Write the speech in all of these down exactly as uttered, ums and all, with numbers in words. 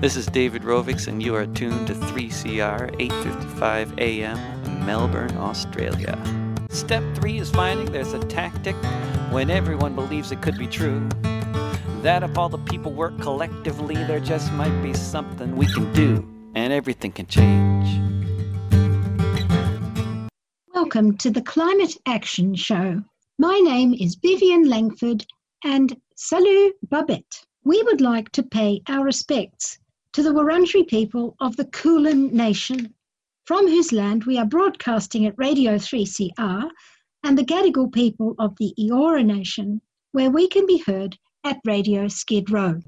This is David Rovics, and you are tuned to three C R, eight fifty-five a m, Melbourne, Australia. Step three is finding there's a tactic when everyone believes it could be true. That if all the people work collectively, there just might be something we can do, and everything can change. Welcome to the Climate Action Show. My name is Vivian Langford, and salut Babette. We would like to pay our respects to the Wurundjeri people of the Kulin Nation, from whose land we are broadcasting at Radio three C R, and the Gadigal people of the Eora Nation, where we can be heard at Radio Skid Row.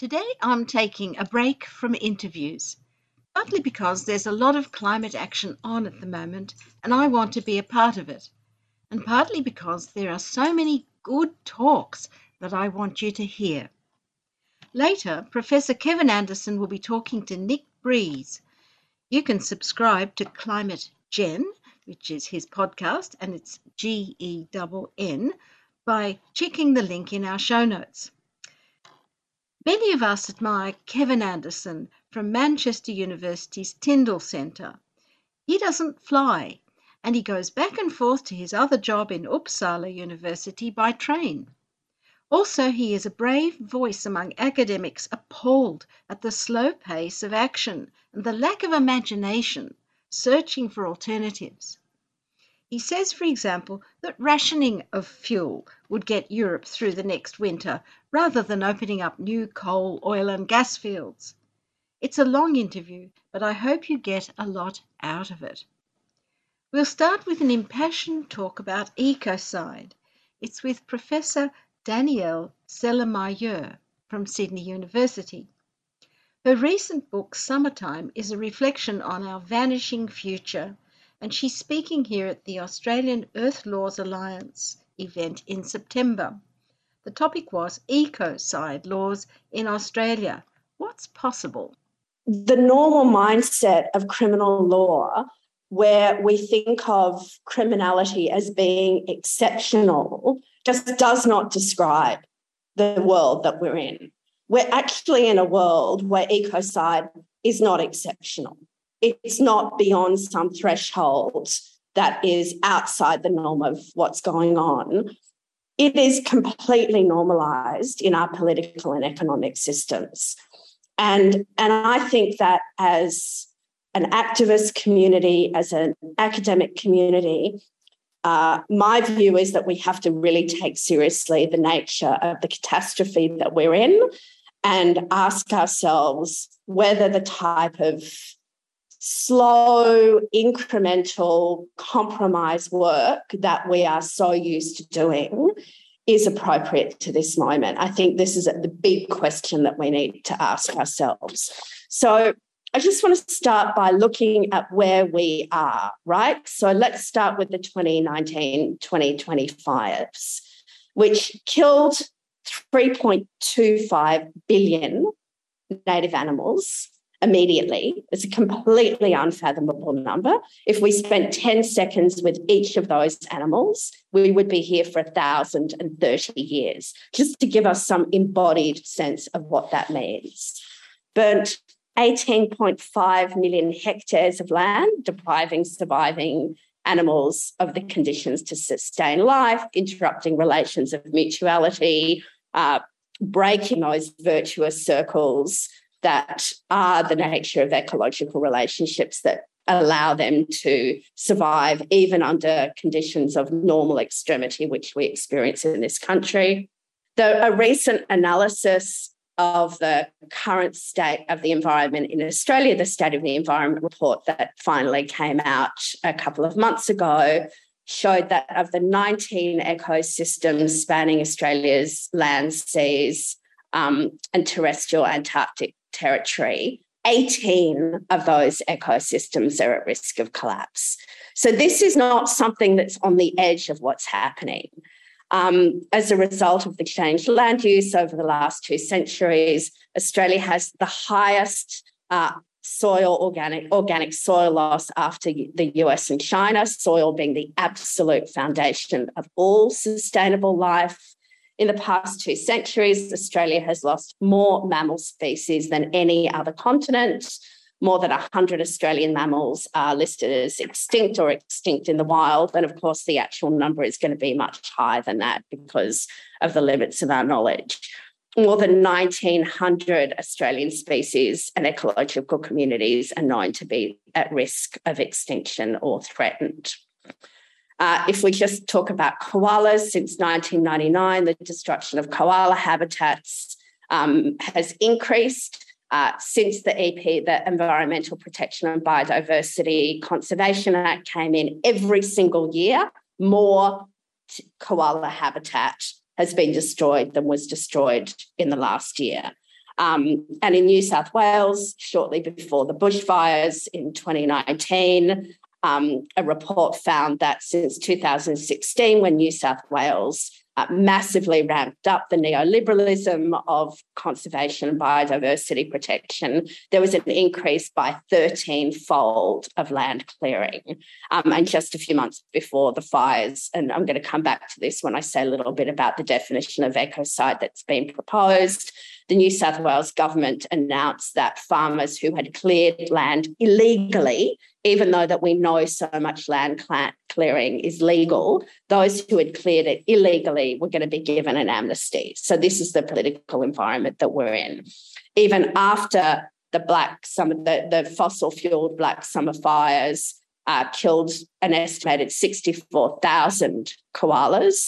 Today I'm taking a break from interviews, partly because there's a lot of climate action on at the moment and I want to be a part of it, and partly because there are so many good talks that I want you to hear. Later, Professor Kevin Anderson will be talking to Nick Breeze. You can subscribe to Climate Gen, which is his podcast, and it's G E N N, by checking the link in our show notes. Many of us admire Kevin Anderson from Manchester University's Tyndall Centre. He doesn't fly, and he goes back and forth to his other job in Uppsala University by train. Also, he is a brave voice among academics appalled at the slow pace of action and the lack of imagination, searching for alternatives. He says, for example, that rationing of fuel would get Europe through the next winter rather than opening up new coal, oil and gas fields. It's a long interview, but I hope you get a lot out of it. We'll start with an impassioned talk about ecocide. It's with Professor Danielle Celermajer from Sydney University. Her recent book, Summertime, is a reflection on our vanishing future, and she's speaking here at the Australian Earth Laws Alliance event in September. The topic was ecocide laws in Australia. What's possible? The normal mindset of criminal law, where we think of criminality as being exceptional, just does not describe the world that we're in. We're actually in a world where ecocide is not exceptional. It's not beyond some threshold that is outside the norm of what's going on. It is completely normalised in our political and economic systems. And, and I think that as an activist community, as an academic community, uh, my view is that we have to really take seriously the nature of the catastrophe that we're in and ask ourselves whether the type of slow, incremental compromise work that we are so used to doing is appropriate to this moment. I think this is the big question that we need to ask ourselves. So I just want to start by looking at where we are, right? So let's start with the twenty nineteen twenty twenty fires, which killed three point two five billion native animals immediately. It's a completely unfathomable number. If we spent ten seconds with each of those animals, we would be here for one thousand thirty years, just to give us some embodied sense of what that means. Burnt eighteen point five million hectares of land, depriving surviving animals of the conditions to sustain life, interrupting relations of mutuality, uh, breaking those virtuous circles that are the nature of ecological relationships that allow them to survive even under conditions of normal extremity, which we experience in this country. The, a recent analysis of the current state of the environment in Australia, the State of the Environment report that finally came out a couple of months ago, showed that of the nineteen ecosystems spanning Australia's land, seas, um, and terrestrial Antarctic territory, eighteen of those ecosystems are at risk of collapse. So this is not something that's on the edge of what's happening. Um, as a result of the changed land use over the last two centuries, Australia has the highest uh, soil, organic, organic soil loss after the U S and China, soil being the absolute foundation of all sustainable life. In the past two centuries, Australia has lost more mammal species than any other continent. More than one hundred Australian mammals are listed as extinct or extinct in the wild. And, of course, the actual number is going to be much higher than that because of the limits of our knowledge. More than nineteen hundred Australian species and ecological communities are known to be at risk of extinction or threatened. Uh, if we just talk about koalas, since nineteen ninety-nine, the destruction of koala habitats um, has increased. Uh, since the E P, the Environmental Protection and Biodiversity Conservation Act, came in, every single year, more t- koala habitat has been destroyed than was destroyed in the last year. Um, and in New South Wales, shortly before the bushfires in twenty nineteen, um, a report found that since two thousand sixteen, when New South Wales Uh, massively ramped up the neoliberalism of conservation and biodiversity protection, there was an increase by thirteen-fold of land clearing. Um, and just a few months before the fires, and I'm going to come back to this when I say a little bit about the definition of ecocide that's been proposed, the New South Wales government announced that farmers who had cleared land illegally, even though that we know so much land clearing is legal, those who had cleared it illegally were going to be given an amnesty. So this is the political environment that we're in. Even after the black summer, the, the fossil-fuelled black summer fires uh, killed an estimated sixty-four thousand koalas,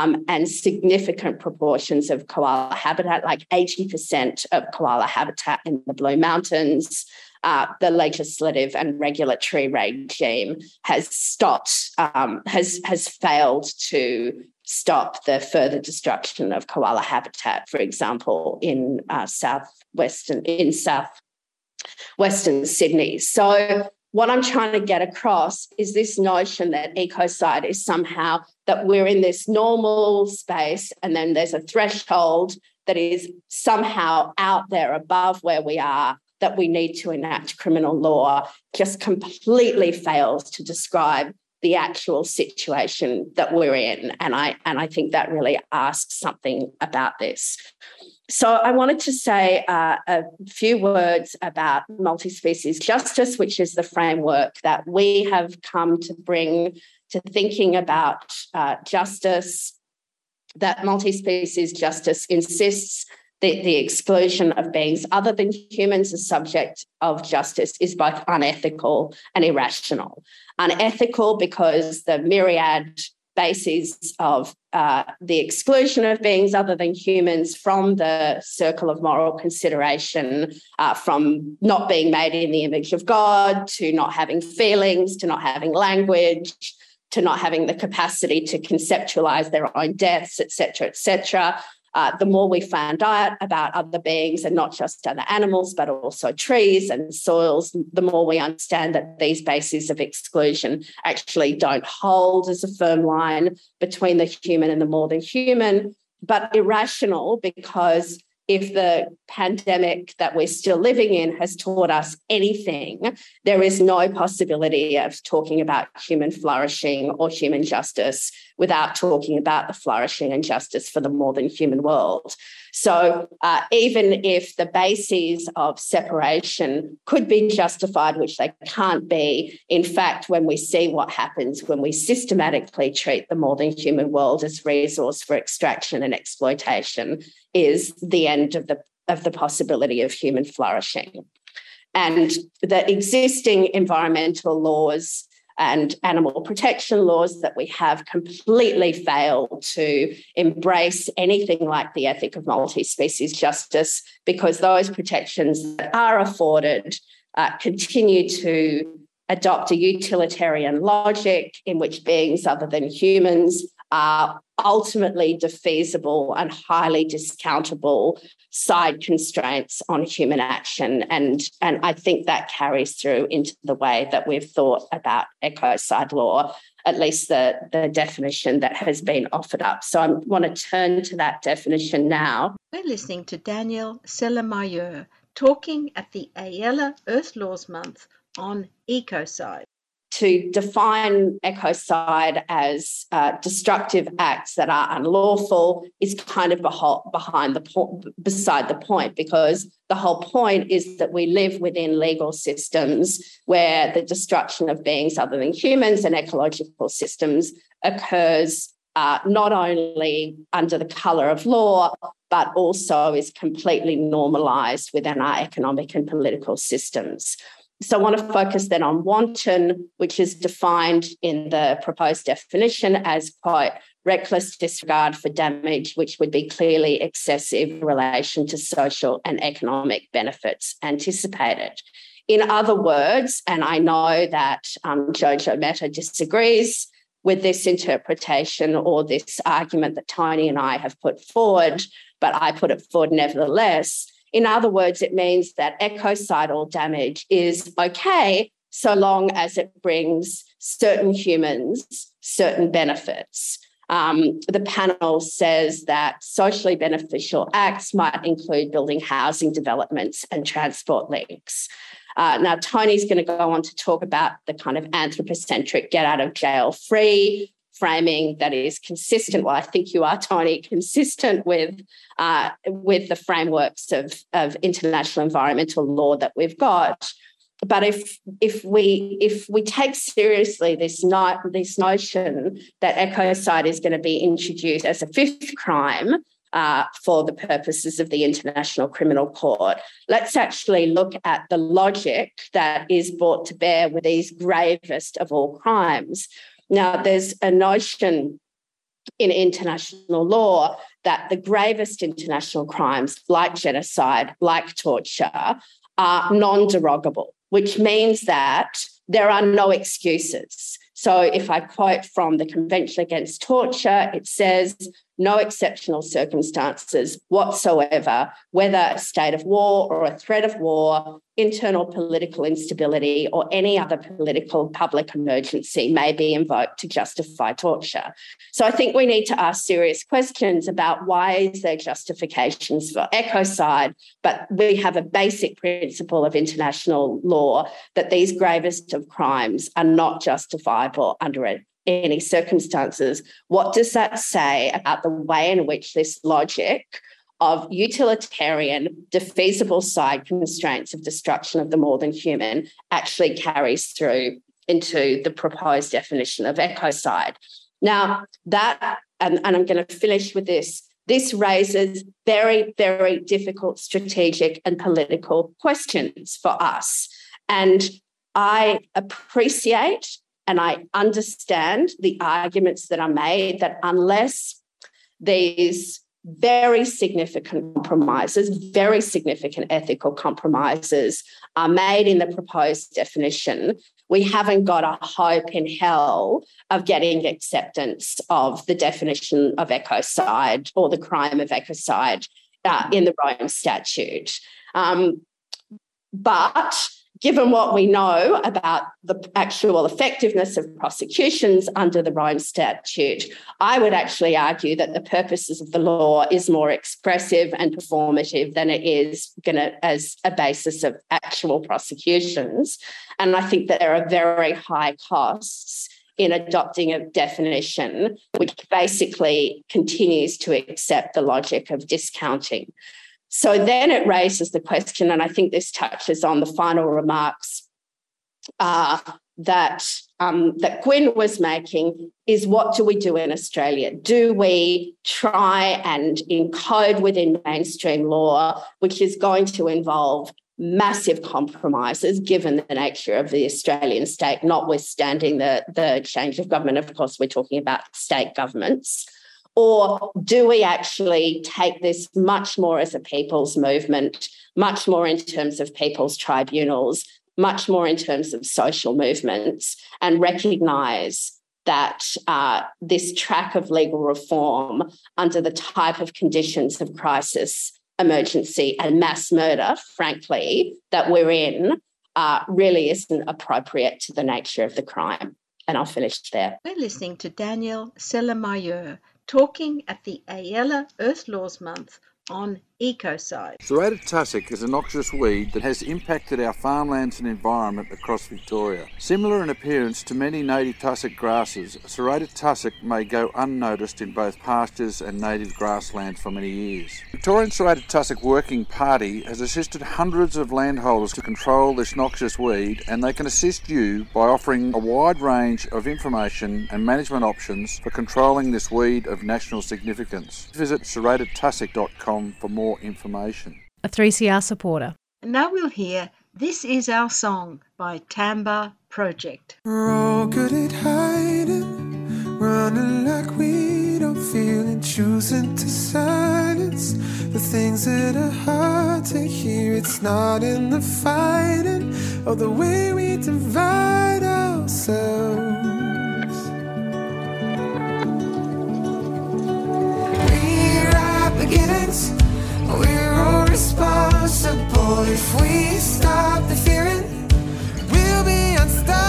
Um, and significant proportions of koala habitat, like eighty percent of koala habitat in the Blue Mountains, uh, the legislative and regulatory regime has stopped, um, has, has failed to stop the further destruction of koala habitat, for example, in uh, southwestern, in southwestern Sydney. So what I'm trying to get across is this notion that ecocide is somehow that we're in this normal space and then there's a threshold that is somehow out there above where we are that we need to enact criminal law, just completely fails to describe the actual situation that we're in. And I, and I think that really asks something about this. So I wanted to say uh, a few words about multi-species justice, which is the framework that we have come to bring to thinking about uh, justice, that multi-species justice insists that the exclusion of beings other than humans as subject of justice is both unethical and irrational. Unethical because the myriad bases of uh, the exclusion of beings other than humans from the circle of moral consideration, uh, from not being made in the image of God, to not having feelings, to not having language, to not having the capacity to conceptualise their own deaths, et cetera, et cetera. Uh, the more we find out about other beings and not just other animals, but also trees and soils, the more we understand that these bases of exclusion actually don't hold as a firm line between the human and the more than human, but irrational because if the pandemic that we're still living in has taught us anything, there is no possibility of talking about human flourishing or human justice without talking about the flourishing and justice for the more than human world. So uh, even if the bases of separation could be justified, which they can't be, in fact, when we see what happens when we systematically treat the more than human world as resource for extraction and exploitation is the end of the, of the possibility of human flourishing. And the existing environmental laws and animal protection laws that we have completely failed to embrace anything like the ethic of multi-species justice because those protections that are afforded uh, continue to adopt a utilitarian logic in which beings other than humans are ultimately defeasible and highly discountable side constraints on human action. And, and I think that carries through into the way that we've thought about ecocide law, at least the, the definition that has been offered up. So I want to turn to that definition now. We're listening to Danielle Celermajer, talking at the A E L A Earth Laws Month on ecocide. To define ecocide as uh, destructive acts that are unlawful is kind of behind the po- beside the point, because the whole point is that we live within legal systems where the destruction of beings other than humans and ecological systems occurs uh, not only under the colour of law, but also is completely normalised within our economic and political systems. So I want to focus then on wanton, which is defined in the proposed definition as, quote, reckless disregard for damage, which would be clearly excessive in relation to social and economic benefits anticipated. In other words, and I know that um, Jojo Mehta disagrees with this interpretation or this argument that Tony and I have put forward, but I put it forward nevertheless. In other words, it means that ecocidal damage is okay so long as it brings certain humans certain benefits. Um, the panel says that socially beneficial acts might include building housing developments and transport links. Uh, now, Tony's going to go on to talk about the kind of anthropocentric get out of jail free framing that is consistent, well, I think you are, Tony, consistent with uh, with the frameworks of, of international environmental law that we've got. But if if we if we take seriously this not, this notion that ecocide is going to be introduced as a fifth crime uh, for the purposes of the International Criminal Court, let's actually look at the logic that is brought to bear with these gravest of all crimes. Now, there's a notion in international law that the gravest international crimes, like genocide, like torture, are non-derogable, which means that there are no excuses. So if I quote from the Convention Against Torture, it says, no exceptional circumstances whatsoever, whether a state of war or a threat of war, internal political instability or any other political public emergency may be invoked to justify torture. So I think we need to ask serious questions about why is there justifications for ecocide, but we have a basic principle of international law that these gravest of crimes are not justifiable under it. Any circumstances, what does that say about the way in which this logic of utilitarian, defeasible side constraints of destruction of the more than human actually carries through into the proposed definition of ecocide? Now, that, and, and I'm going to finish with this, this raises very, very difficult strategic and political questions for us. And I appreciate and I understand the arguments that are made that unless these very significant compromises, very significant ethical compromises are made in the proposed definition, we haven't got a hope in hell of getting acceptance of the definition of ecocide or the crime of ecocide uh, in the Rome Statute. Um, but... Given what we know about the actual effectiveness of prosecutions under the Rome Statute, I would actually argue that the purposes of the law is more expressive and performative than it is going to as a basis of actual prosecutions. And I think that there are very high costs in adopting a definition which basically continues to accept the logic of discounting. So then it raises the question, and I think this touches on the final remarks uh, that, um, that Gwyn was making, is what do we do in Australia? Do we try and encode within mainstream law, which is going to involve massive compromises given the nature of the Australian state, notwithstanding the, the change of government? Of course, we're talking about state governments. Or do we actually take this much more as a people's movement, much more in terms of people's tribunals, much more in terms of social movements, and recognise that uh, this track of legal reform under the type of conditions of crisis, emergency and mass murder, frankly, that we're in uh, really isn't appropriate to the nature of the crime? And I'll finish there. We're listening to Danielle Celermajer, talking at the A E L A Earth Laws Month on ecocide. Serrated tussock is a noxious weed that has impacted our farmlands and environment across Victoria. Similar in appearance to many native tussock grasses, serrated tussock may go unnoticed in both pastures and native grasslands for many years. Victorian Serrated Tussock Working Party has assisted hundreds of landholders to control this noxious weed, and they can assist you by offering a wide range of information and management options for controlling this weed of national significance. Visit serrated tussock dot com for more information. A three C R supporter. And now we'll hear This Is Our Song by Tamba Project. We're all good at hiding, running like we don't feel it, choosing to silence the things that are hard to hear. It's not in the fighting or the way we divide ourselves. Beginnings, we're all responsible. If we stop the fearing, we'll be unstoppable.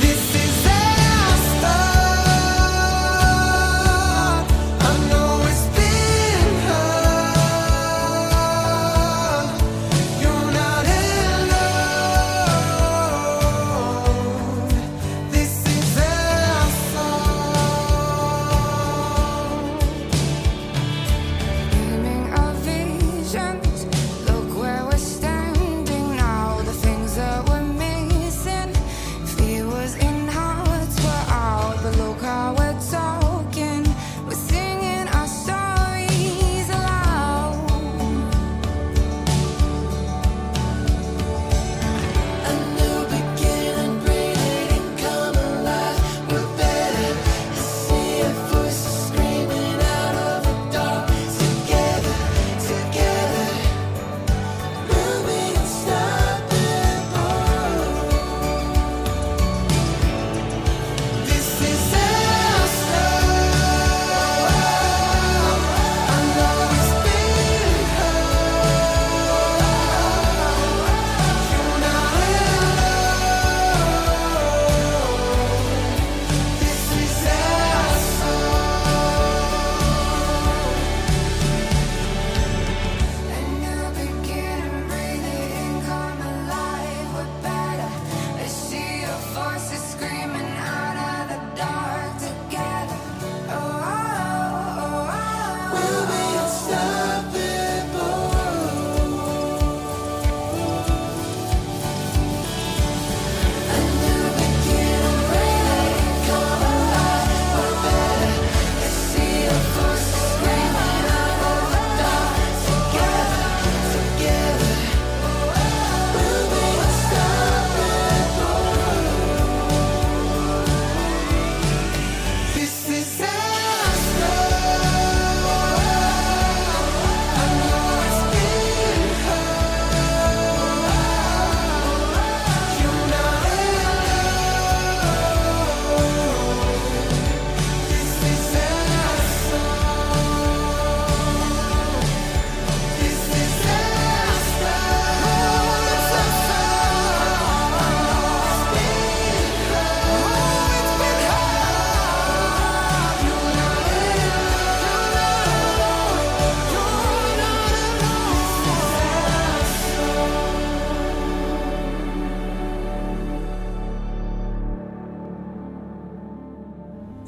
This is our start. I know it's been hard. You're not alone. This is our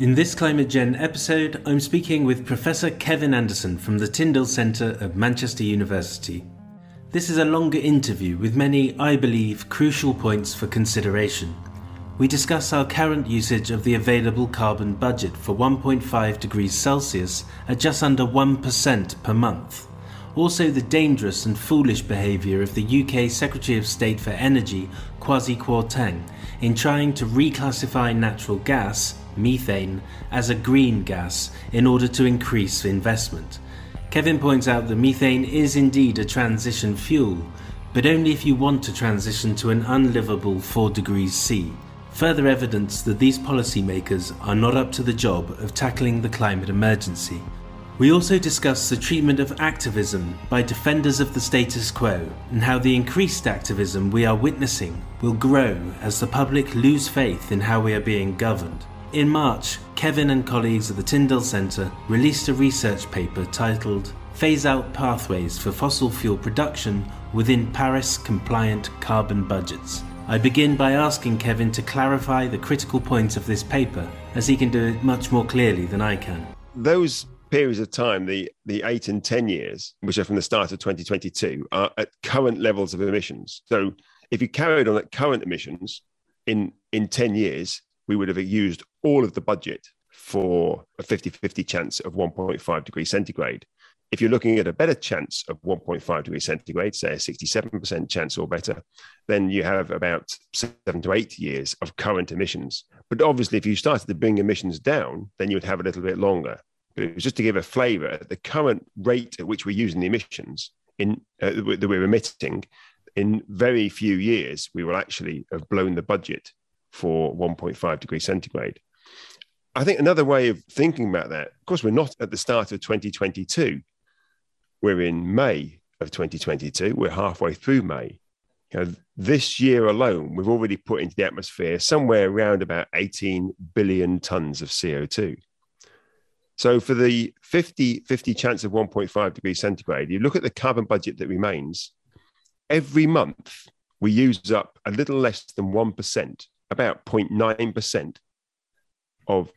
In this Climate Gen episode, I'm speaking with Professor Kevin Anderson from the Tyndall Centre of Manchester University. This is a longer interview with many, I believe, crucial points for consideration. We discuss our current usage of the available carbon budget for one point five degrees Celsius at just under one percent per month. Also the dangerous and foolish behaviour of the U K Secretary of State for Energy, Kwasi Kwarteng, in trying to reclassify natural gas, methane, as a green gas in order to increase investment. Kevin points out that methane is indeed a transition fuel, but only if you want to transition to an unlivable four degrees C. Further evidence that these policymakers are not up to the job of tackling the climate emergency. We also discuss the treatment of activism by defenders of the status quo and how the increased activism we are witnessing will grow as the public lose faith in how we are being governed. In March, Kevin and colleagues at the Tyndall Centre released a research paper titled Phase Out Pathways for Fossil Fuel Production Within Paris-Compliant Carbon Budgets. I begin by asking Kevin to clarify the critical points of this paper, as he can do it much more clearly than I can. Those periods of time, the, the eight and ten years, which are from the start of twenty twenty-two, are at current levels of emissions. So if you carried on at current emissions in, in ten years, we would have used all of the budget for a fifty-fifty chance of one point five degrees centigrade. If you're looking at a better chance of one point five degrees centigrade, say a sixty-seven percent chance or better, then you have about seven to eight years of current emissions. But obviously, if you started to bring emissions down, then you would have a little bit longer. But it was just to give a flavour at the current rate at which we're using the emissions in uh, that we're emitting. In very few years, we will actually have blown the budget for one point five degrees centigrade. I think another way of thinking about that, of course, we're not at the start of twenty twenty-two. We're in May of twenty twenty-two. We're halfway through May. You know, this year alone, we've already put into the atmosphere somewhere around about eighteen billion tonnes of C O two. So for the fifty-fifty chance of one point five degrees centigrade, you look at the carbon budget that remains, every month we use up a little less than one percent. About zero point nine percent of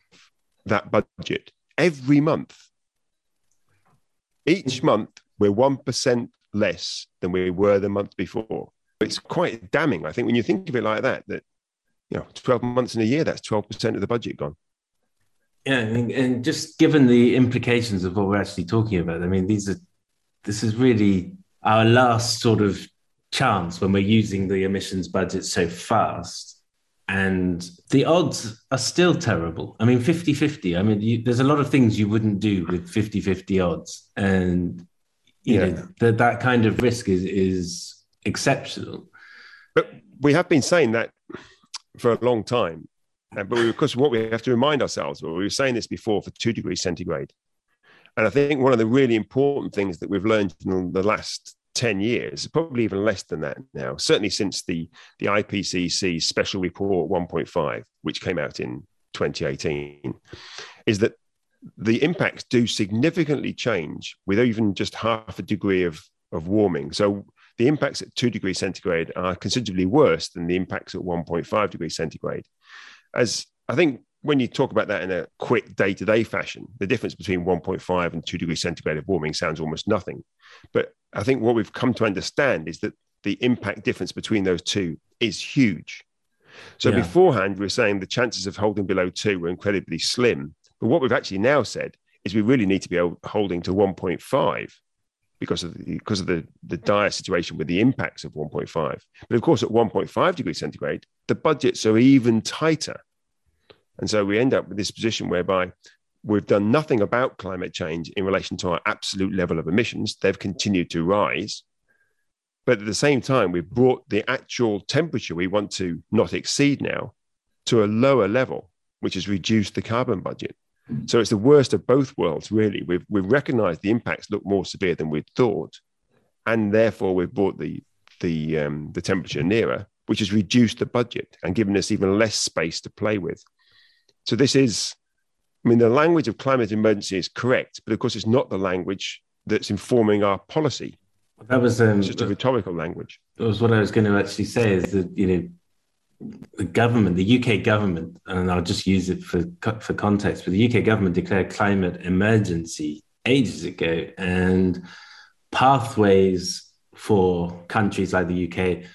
that budget every month. Each month, we're one percent less than we were the month before. It's quite damning, I think, when you think of it like that, that, you know, twelve months in a year, that's twelve percent of the budget gone. Yeah, and, and just given the implications of what we're actually talking about, I mean, these are, this is really our last sort of chance when we're using the emissions budget so fast. And the odds are still terrible. I mean, fifty-fifty. I mean, you, there's a lot of things you wouldn't do with fifty-fifty odds. And, you yeah. know, th- that kind of risk is, is exceptional. But we have been saying that for a long time. Uh, but we, of course, what we have to remind ourselves, well, we were saying this before for two degrees centigrade. And I think one of the really important things that we've learned in the last ten years, probably even less than that now, certainly since the, the I P C C special report one point five, which came out in twenty eighteen, is that the impacts do significantly change with even just half a degree of, of warming. So the impacts at two degrees centigrade are considerably worse than the impacts at one point five degrees centigrade. As I think when you talk about that in a quick day-to-day fashion, the difference between one point five and two degrees centigrade of warming sounds almost nothing. But I think what we've come to understand is that the impact difference between those two is huge. So yeah. beforehand, we were saying the chances of holding below two were incredibly slim. But what we've actually now said is we really need to be holding to one point five because of the, because of the, the dire situation with the impacts of one point five. But of course, at one point five degrees centigrade, the budgets are even tighter. And so we end up with this position whereby we've done nothing about climate change in relation to our absolute level of emissions. They've continued to rise. But at the same time, we've brought the actual temperature we want to not exceed now to a lower level, which has reduced the carbon budget. So it's the worst of both worlds, really. We've, we've recognized the impacts look more severe than we'd thought. And therefore, we've brought the, the, um, the temperature nearer, which has reduced the budget and given us even less space to play with. So this is, I mean, the language of climate emergency is correct, but of course it's not the language that's informing our policy. That was um, it's just a rhetorical language. That was what I was going to actually say is that, you know, the government, the U K government, and I'll just use it for, for context, but the U K government declared climate emergency ages ago, and pathways for countries like the U K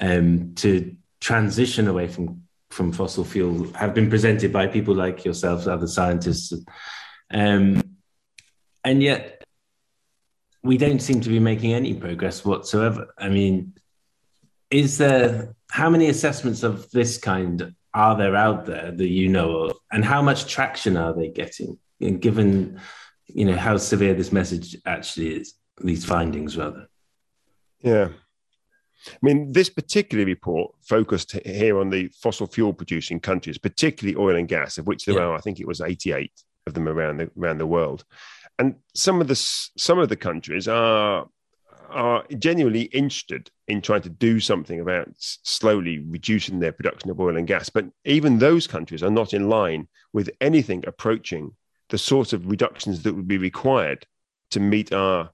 um, to transition away from from fossil fuel have been presented by people like yourself, other scientists. Um, and yet we don't seem to be making any progress whatsoever. I mean, is there, how many assessments of this kind are there out there that you know of, and how much traction are they getting? And given, you know, how severe this message actually is, these findings rather. Yeah. I mean, this particular report focused here on the fossil fuel producing countries, particularly oil and gas, of which there yeah. are, I think it was eighty-eight of them around the, around the world. And some of the, some of the countries are, are genuinely interested in trying to do something about slowly reducing their production of oil and gas. But even those countries are not in line with anything approaching the sort of reductions that would be required to meet our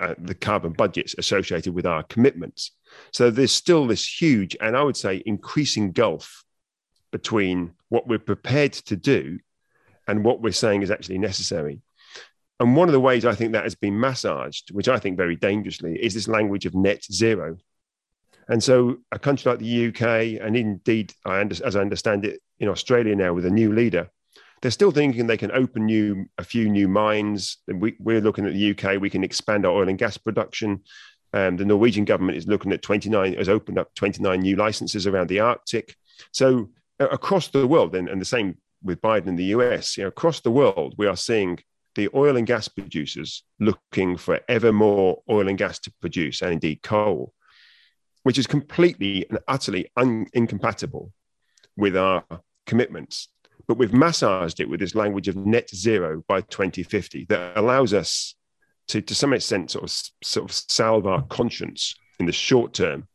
uh, the carbon budgets associated with our commitments. So there's still this huge, and I would say increasing gulf between what we're prepared to do and what we're saying is actually necessary. And one of the ways I think that has been massaged, which I think very dangerously, is this language of net zero. And so a country like the U K, and indeed, I under, as I understand it, in Australia now with a new leader, they're still thinking they can open new, a few new mines. We, we're looking at the U K, we can expand our oil and gas production. Um, the Norwegian government is looking at twenty-nine, has opened up twenty-nine new licenses around the Arctic. So uh, across the world, and, and the same with Biden in the U S, you know, across the world, we are seeing the oil and gas producers looking for ever more oil and gas to produce, and indeed coal, which is completely and utterly un- incompatible with our commitments. But we've massaged it with this language of net zero by twenty fifty that allows us to, to some extent, sort of, sort of salve our conscience in the short term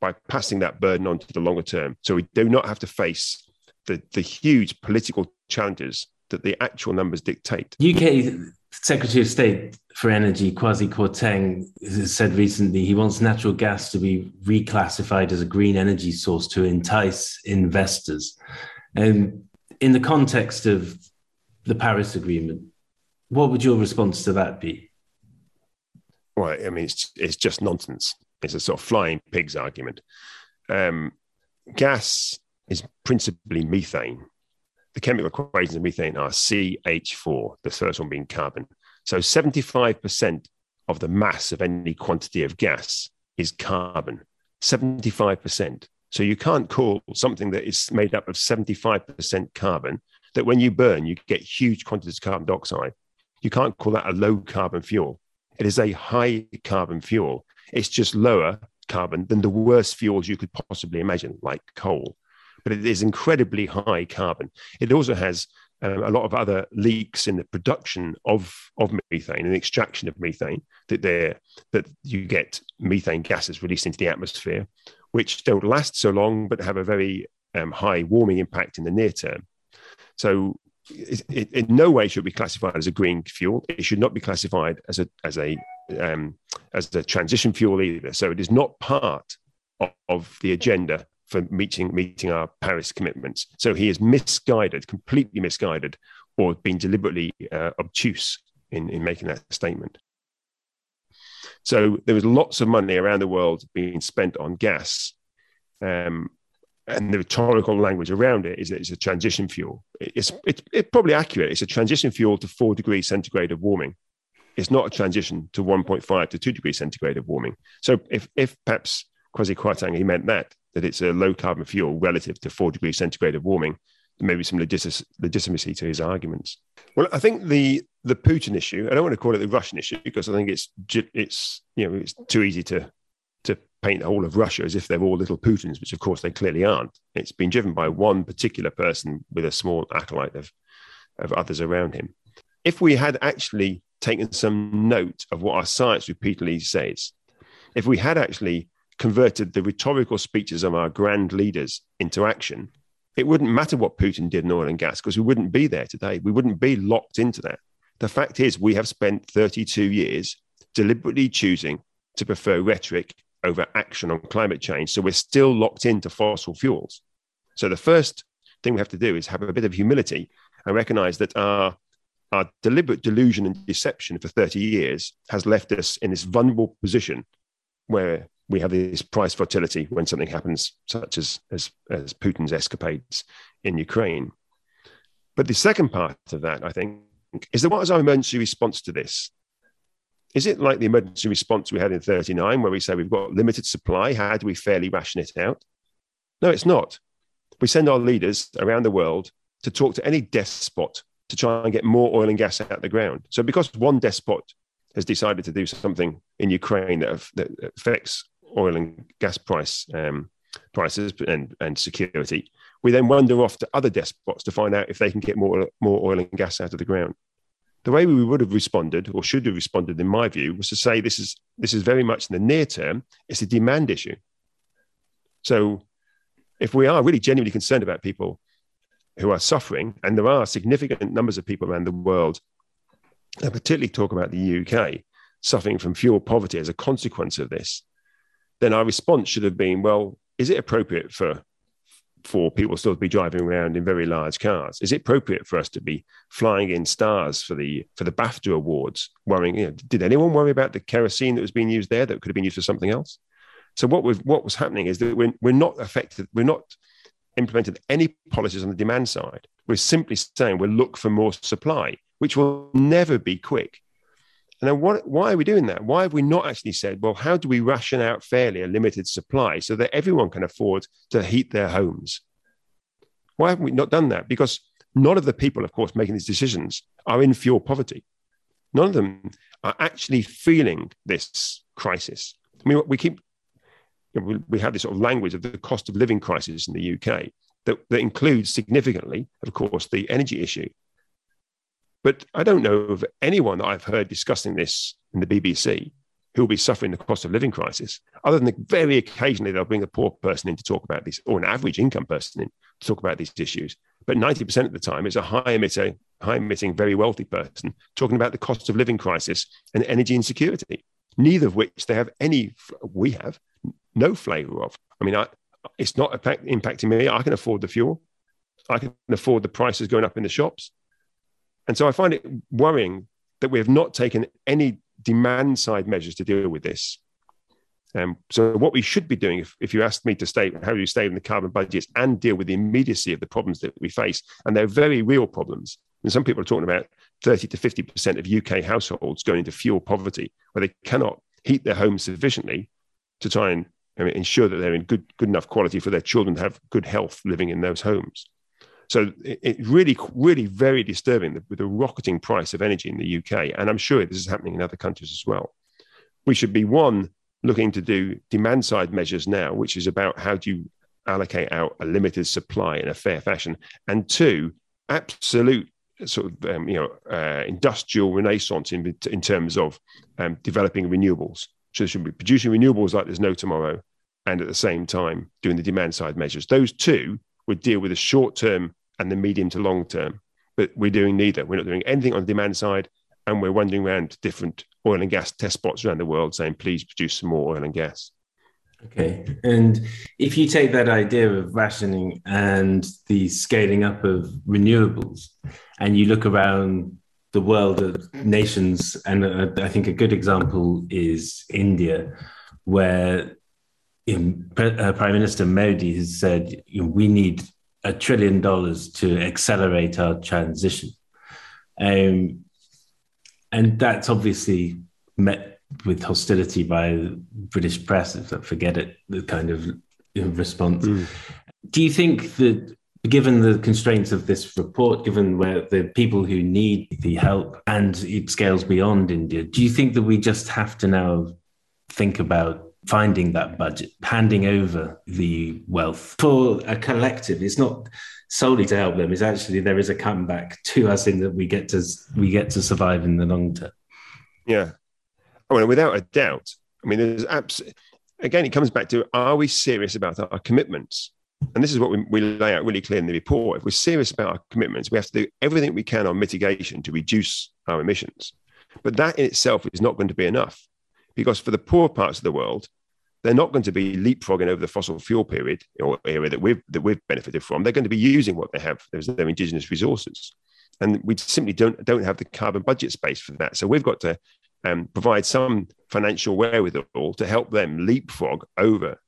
by passing that burden on to the longer term. So we do not have to face the, the huge political challenges that the actual numbers dictate. U K Secretary of State for Energy, Kwasi Kwarteng, said recently he wants natural gas to be reclassified as a green energy source to entice investors. Um, in the context of the Paris Agreement, what would your response to that be? Well, I mean, it's, it's just nonsense. It's a sort of flying pigs argument. Um, gas is principally methane. The chemical equations of methane are C H four, the first one being carbon. So seventy-five percent of the mass of any quantity of gas is carbon, seventy-five percent. So you can't call something that is made up of seventy-five percent carbon, that when you burn, you get huge quantities of carbon dioxide. You can't call that a low carbon fuel. It is a high carbon fuel. It's just lower carbon than the worst fuels you could possibly imagine, like coal. But it is incredibly high carbon. It also has um, a lot of other leaks in the production of, of methane and extraction of methane, that there that you get methane gases released into the atmosphere, which don't last so long, but have a very um, high warming impact in the near term. So it, it, in no way should it be classified as a green fuel. It should not be classified as a, as a, um, as a transition fuel either. So it is not part of, of the agenda for meeting meeting our Paris commitments. So he is misguided, completely misguided, or been deliberately uh, obtuse in, in making that statement. So there was lots of money around the world being spent on gas. Um, and the rhetorical language around it is that it's a transition fuel. It's, it's, it's probably accurate. It's a transition fuel to four degrees centigrade of warming. It's not a transition to one point five to two degrees centigrade of warming. So if, if perhaps Kwasi Kwarteng, he meant that, that it's a low-carbon fuel relative to four degrees centigrade of warming, maybe some legis- legitimacy to his arguments. Well, I think the the Putin issue, I don't want to call it the Russian issue, because I think it's it's you know it's too easy to, to paint the whole of Russia as if they're all little Putins, which of course they clearly aren't. It's been driven by one particular person with a small acolyte of, of others around him. If we had actually taken some note of what our science repeatedly says, if we had actually converted the rhetorical speeches of our grand leaders into action, it wouldn't matter what Putin did in oil and gas, because we wouldn't be there today. We wouldn't be locked into that. The fact is, we have spent thirty-two years deliberately choosing to prefer rhetoric over action on climate change. So we're still locked into fossil fuels. So the first thing we have to do is have a bit of humility and recognize that our our deliberate delusion and deception for thirty years has left us in this vulnerable position where we have this price volatility when something happens, such as, as as Putin's escapades in Ukraine. But the second part of that, I think, is that what is our emergency response to this? Is it like the emergency response we had in thirty-nine, where we say we've got limited supply, how do we fairly ration it out? No, it's not. We send our leaders around the world to talk to any despot to try and get more oil and gas out of the ground. So because one despot has decided to do something in Ukraine that, that affects oil and gas price um, prices and, and security, we then wander off to other despots to find out if they can get more, more oil and gas out of the ground. The way we would have responded, or should have responded, in my view, was to say this is this is very much in the near term, it's a demand issue. So if we are really genuinely concerned about people who are suffering, and there are significant numbers of people around the world, and particularly talk about the U K, suffering from fuel poverty as a consequence of this, then our response should have been, well, is it appropriate for for people still to be driving around in very large cars? Is it appropriate for us to be flying in stars for the for the BAFTA awards, worrying, you know, did anyone worry about the kerosene that was being used there that could have been used for something else? So what we've, what was happening is that we're, we're not affected, we're not implemented any policies on the demand side. We're simply saying we'll look for more supply, which will never be quick. And then what, why are we doing that? Why have we not actually said, well, how do we ration out fairly a limited supply so that everyone can afford to heat their homes? Why haven't we not done that? Because none of the people, of course, making these decisions are in fuel poverty. None of them are actually feeling this crisis. I mean, we keep, you know, we, we have this sort of language of the cost of living crisis in the U K that, that includes significantly, of course, the energy issue. But I don't know of anyone that I've heard discussing this in the B B C who will be suffering the cost of living crisis, other than the very occasionally they'll bring a poor person in to talk about this, or an average income person in to talk about these issues. But ninety percent of the time, it's a high emitter, high emitting, very wealthy person talking about the cost of living crisis and energy insecurity, neither of which they have any, we have no flavour of. I mean, I, it's not impact, impacting me. I can afford the fuel. I can afford the prices going up in the shops. And so I find it worrying that we have not taken any demand side measures to deal with this. Um, so what we should be doing, if, if you asked me to stay, how do you stay in the carbon budgets and deal with the immediacy of the problems that we face? And they're very real problems. And some people are talking about thirty to fifty percent of U K households going into fuel poverty, where they cannot heat their homes sufficiently to try and I mean, ensure that they're in good, good enough quality for their children to have good health living in those homes. So it's really, really very disturbing with the rocketing price of energy in the U K. And I'm sure this is happening in other countries as well. We should be, one, looking to do demand side measures now, which is about how do you allocate out a limited supply in a fair fashion. And two, absolute sort of, um, you know, uh, industrial renaissance in, in terms of um, developing renewables. So they should be producing renewables like there's no tomorrow, and at the same time doing the demand side measures. Those two would deal with the short term and the medium to long term, but we're doing neither. We're not doing anything on the demand side, and we're wandering around different oil and gas test spots around the world saying, please produce some more oil and gas. Okay, and if you take that idea of rationing and the scaling up of renewables, and you look around the world at nations, and I think a good example is India, where In, uh, Prime Minister Modi has said, you know, we need a trillion dollars to accelerate our transition. Um, and that's obviously met with hostility by the British press, if I forget it, the kind of response. Mm. Do you think that, given the constraints of this report, given where the people who need the help, and it scales beyond India, do you think that we just have to now think about finding that budget, handing over the wealth for a collective? It's not solely to help them. It's actually, there is a comeback to us in that we get to we get to survive in the long term. Yeah, I mean, without a doubt. I mean, there's abs- again, it comes back to, are we serious about our commitments? And this is what we, we lay out really clear in the report. If we're serious about our commitments, we have to do everything we can on mitigation to reduce our emissions. But that in itself is not going to be enough. Because for the poor parts of the world, they're not going to be leapfrogging over the fossil fuel period or area that we've, that we've benefited from. They're going to be using what they have, their indigenous resources. And we simply don't, don't have the carbon budget space for that. So we've got to um, provide some financial wherewithal to help them leapfrog over,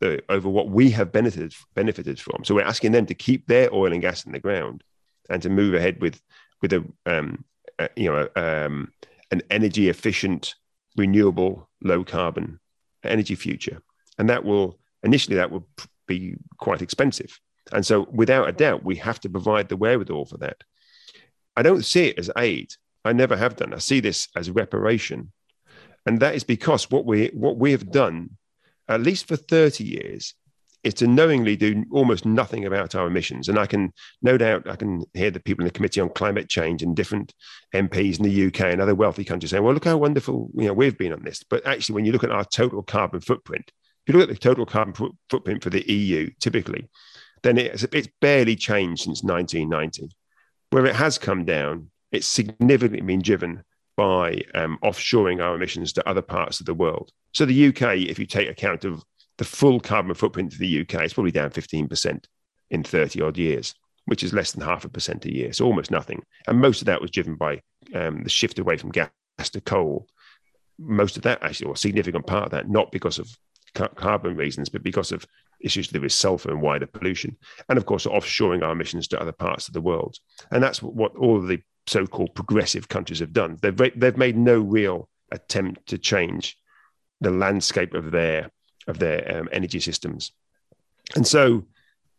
the, over what we have benefited, benefited from. So we're asking them to keep their oil and gas in the ground and to move ahead with, with a, um, a, you know, um, an energy efficient, renewable, low carbon energy future. And that will, initially that will be quite expensive. And so without a doubt, we have to provide the wherewithal for that. I don't see it as aid. I never have done. I see this as reparation. And that is because what we, what we have done, at least for thirty years, is to knowingly do almost nothing about our emissions. And I can, no doubt, I can hear the people in the Committee on Climate Change and different M Ps in the U K and other wealthy countries saying, well, look how wonderful, you know, we've been on this. But actually, when you look at our total carbon footprint, if you look at the total carbon f- footprint for the E U, typically, then it's, it's barely changed since nineteen ninety. Where it has come down, it's significantly been driven by um, offshoring our emissions to other parts of the world. So the U K, if you take account of the full carbon footprint of the U K, it's probably down fifteen percent in thirty odd years, which is less than half a percent a year. So almost nothing. And most of that was driven by um, the shift away from gas to coal. Most of that actually, or a significant part of that, not because of ca- carbon reasons, but because of issues to do with sulfur and wider pollution. And of course, offshoring our emissions to other parts of the world. And that's what, what all of the so-called progressive countries have done. They've, they've made no real attempt to change the landscape of their of their um, energy systems. And so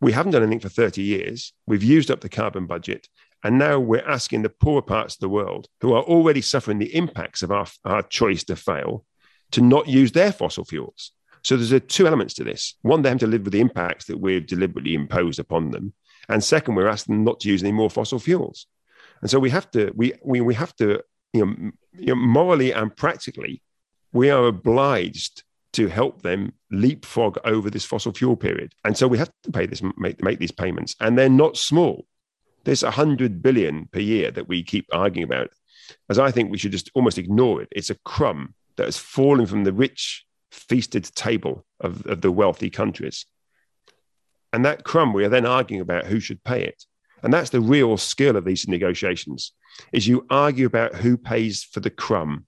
we haven't done anything for thirty years. We've used up the carbon budget. And now we're asking the poorer parts of the world who are already suffering the impacts of our, our choice to fail to not use their fossil fuels. So there's a, two elements to this. One, they have to live with the impacts that we've deliberately imposed upon them. And second, we're asking them not to use any more fossil fuels. And so we have to, we, we, we have to, you know, you know, morally and practically, we are obliged to help them leapfrog over this fossil fuel period. And so we have to pay this, make, make these payments. And they're not small. There's one hundred billion dollars per year that we keep arguing about, as I think we should just almost ignore it. It's a crumb that has fallen from the rich, feasted table of, of the wealthy countries. And that crumb, we are then arguing about who should pay it. And that's the real skill of these negotiations, is you argue about who pays for the crumb.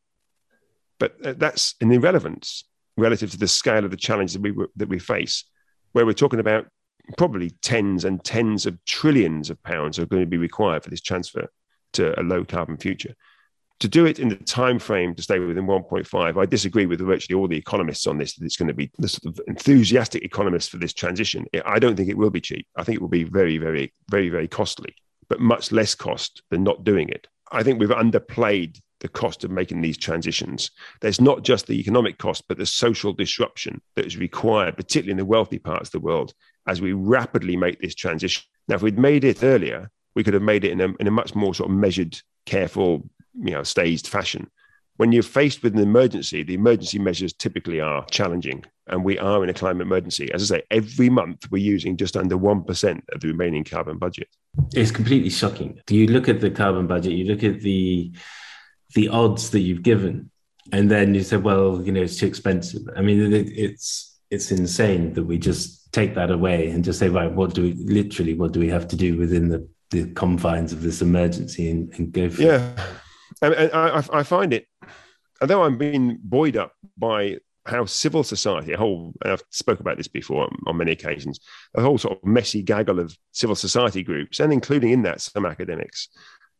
But that's an irrelevance relative to the scale of the challenge that we that we face, where we're talking about probably tens and tens of trillions of pounds are going to be required for this transfer to a low carbon future. To do it in the time frame to stay within one point five, I disagree with virtually all the economists on this, that it's going to be the sort of enthusiastic economists for this transition. I don't think it will be cheap. I think it will be very, very, very, very costly, but much less cost than not doing it. I think we've underplayed the cost of making these transitions. There's not just the economic cost, but the social disruption that is required, particularly in the wealthy parts of the world, as we rapidly make this transition. Now, if we'd made it earlier, we could have made it in a, in a much more sort of measured, careful, you know, staged fashion. When you're faced with an emergency, the emergency measures typically are challenging, and we are in a climate emergency. As I say, every month we're using just under one percent of the remaining carbon budget. It's completely shocking. You look at the carbon budget, you look at the the odds that you've given, and then you say, well, you know, it's too expensive. I mean, it, it's it's insane that we just take that away and just say, right, what do we, literally, what do we have to do within the, the confines of this emergency and, and go for yeah. it? And, and I, I find it, although I'm being buoyed up by how civil society, a whole, and I've spoke about this before on many occasions, a whole sort of messy gaggle of civil society groups, and including in that some academics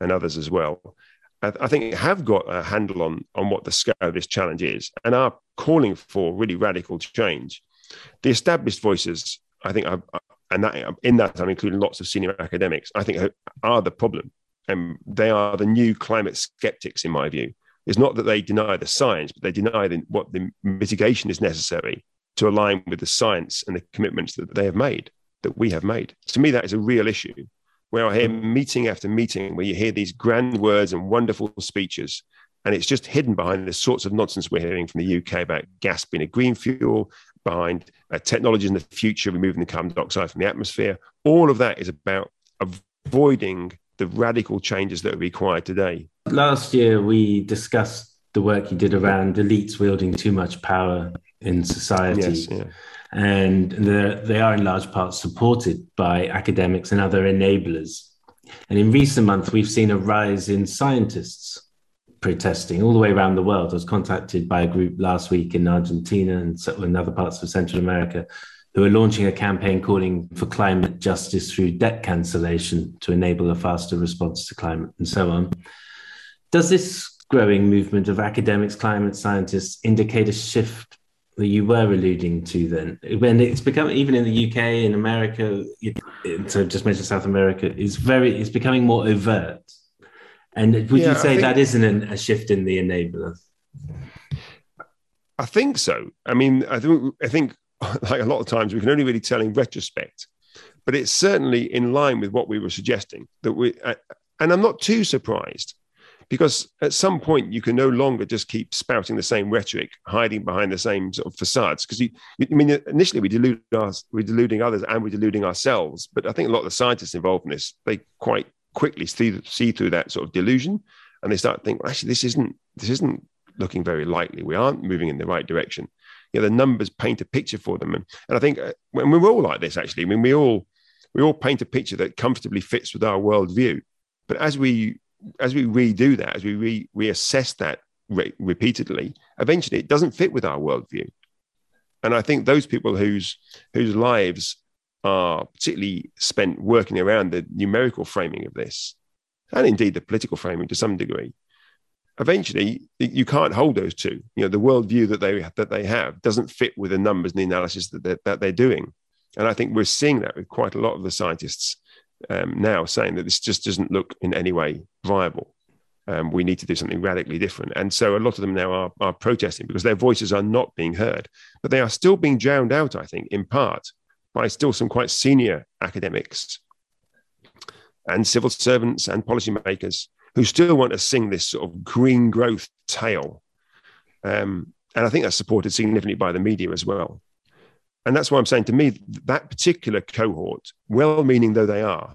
and others as well, I, I think have got a handle on, on what the scale of this challenge is and are calling for really radical change. The established voices, I think, are, and that, in that I'm including lots of senior academics, I think are the problem. And they are the new climate skeptics, in my view. It's not that they deny the science, but they deny the, what the mitigation is necessary to align with the science and the commitments that they have made, that we have made. To me, that is a real issue, where I hear meeting after meeting, where you hear these grand words and wonderful speeches, and it's just hidden behind the sorts of nonsense we're hearing from the U K about gas being a green fuel, behind uh, technologies in the future, removing the carbon dioxide from the atmosphere. All of that is about avoiding the radical changes that are required today. Last year, we discussed the work you did around elites wielding too much power in society. Yes, yeah. And they are in large part supported by academics and other enablers. And in recent months, we've seen a rise in scientists protesting all the way around the world. I was contacted by a group last week in Argentina and in other parts of Central America who are launching a campaign calling for climate justice through debt cancellation to enable a faster response to climate and so on. Does this growing movement of academics, climate scientists indicate a shift that you were alluding to then? When it's become, even in the U K, in America, it, it, so just mentioned South America, is very, it's becoming more overt. And would yeah, you say think, that isn't an, a shift in the enabler? I think so. I mean, I think, I think, like a lot of times, we can only really tell in retrospect. But it's certainly in line with what we were suggesting. That we, uh, and I'm not too surprised, because at some point you can no longer just keep spouting the same rhetoric, hiding behind the same sort of facades. Because you, I mean, initially we delude us, we're deluding others, and we're deluding ourselves. But I think a lot of the scientists involved in this, they quite quickly see, see through that sort of delusion, and they start thinking, well, actually, this isn't this isn't looking very likely. We aren't moving in the right direction. You know, the numbers paint a picture for them, and, and I think uh, when we're all like this, actually, I mean, we all we all paint a picture that comfortably fits with our worldview. But as we As we redo that, as we re- reassess that re- repeatedly, eventually it doesn't fit with our worldview. And I think those people whose whose lives are particularly spent working around the numerical framing of this, and indeed the political framing to some degree, eventually you can't hold those two. You know, the worldview that they that they have doesn't fit with the numbers and the analysis that they're, that they're doing. And I think we're seeing that with quite a lot of the scientists Um, now saying that this just doesn't look in any way viable. Um, we need to do something radically different. And so a lot of them now are, are protesting because their voices are not being heard, but they are still being drowned out, I think, in part by still some quite senior academics and civil servants and policymakers who still want to sing this sort of green growth tale. Um, and I think that's supported significantly by the media as well. And that's why I'm saying, to me, that particular cohort, well-meaning though they are,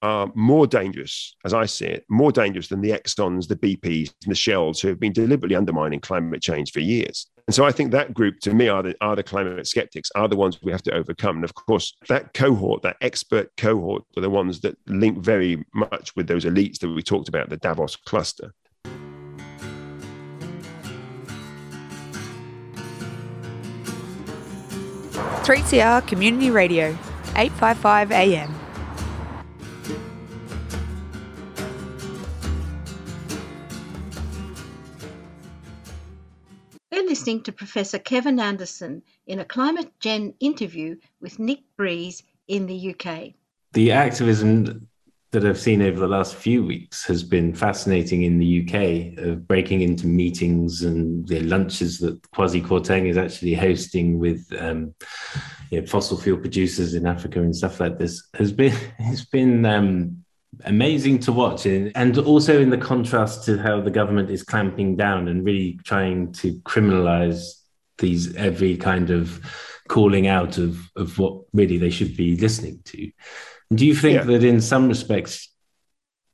are more dangerous, as I see it, more dangerous than the Exxons, the B Ps, and the Shells, who have been deliberately undermining climate change for years. And so I think that group, to me, are the, are the climate skeptics, are the ones we have to overcome. And of course, that cohort, that expert cohort, are the ones that link very much with those elites that we talked about, the Davos cluster. three C R Community Radio, eight fifty-five A M. We're listening to Professor Kevin Anderson in a Climate Gen interview with Nick Breeze in the U K. The activism that I've seen over the last few weeks has been fascinating in the U K, of uh, breaking into meetings and the lunches that Kwasi Kwarteng is actually hosting with um, you know, fossil fuel producers in Africa and stuff like this. Has been, it's been um, amazing to watch, and also in the contrast to how the government is clamping down and really trying to criminalise these every kind of calling out of, of what really they should be listening to. Do you think yeah. that in some respects,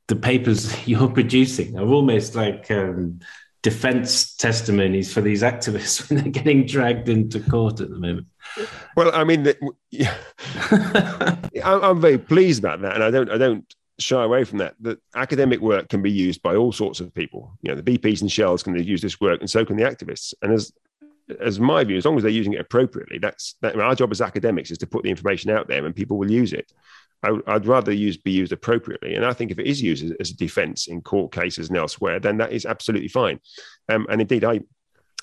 the papers you're producing are almost like um, defense testimonies for these activists when they're getting dragged into court at the moment? Well, I mean, yeah. I'm very pleased about that. And I don't, I don't shy away from that, that academic work can be used by all sorts of people. You know, the B Ps and Shells can use this work, and so can the activists. And as As my view, as long as they're using it appropriately, that's that. Our job as academics is to put the information out there, and people will use it. I, I'd rather use be used appropriately, and I think if it is used as, as a defence in court cases and elsewhere, then that is absolutely fine. Um, and indeed, I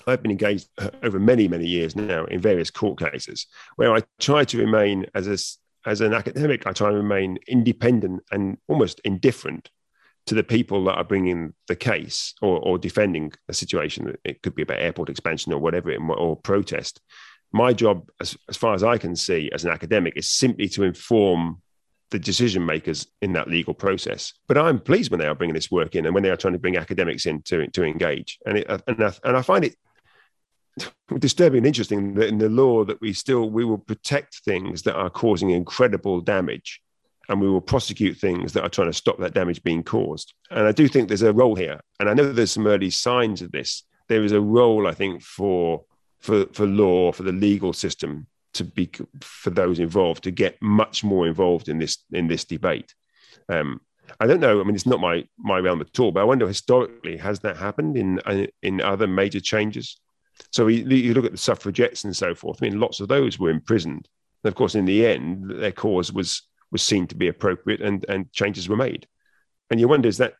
I've been engaged over many many years now in various court cases where I try to remain as a, as an academic, I try to remain independent and almost indifferent to the people that are bringing the case or, or defending a situation. It could be about airport expansion or whatever, or protest. My job, as, as far as I can see as an academic, is simply to inform the decision makers in that legal process. But I'm pleased when they are bringing this work in and when they are trying to bring academics in to, to engage. And, it, and, I, and I find it disturbing and interesting that in the law that we still, we will protect things that are causing incredible damage, and we will prosecute things that are trying to stop that damage being caused. And I do think there's a role here. And I know there's some early signs of this. There is a role, I think, for for for law, for the legal system to be, for those involved to get much more involved in this in this debate. Um, I don't know. I mean, it's not my my realm at all. But I wonder historically, has that happened in in other major changes? So we, you look at the suffragettes and so forth. I mean, lots of those were imprisoned. And of course, in the end, their cause was. was seen to be appropriate, and, and changes were made. And you wonder, is that,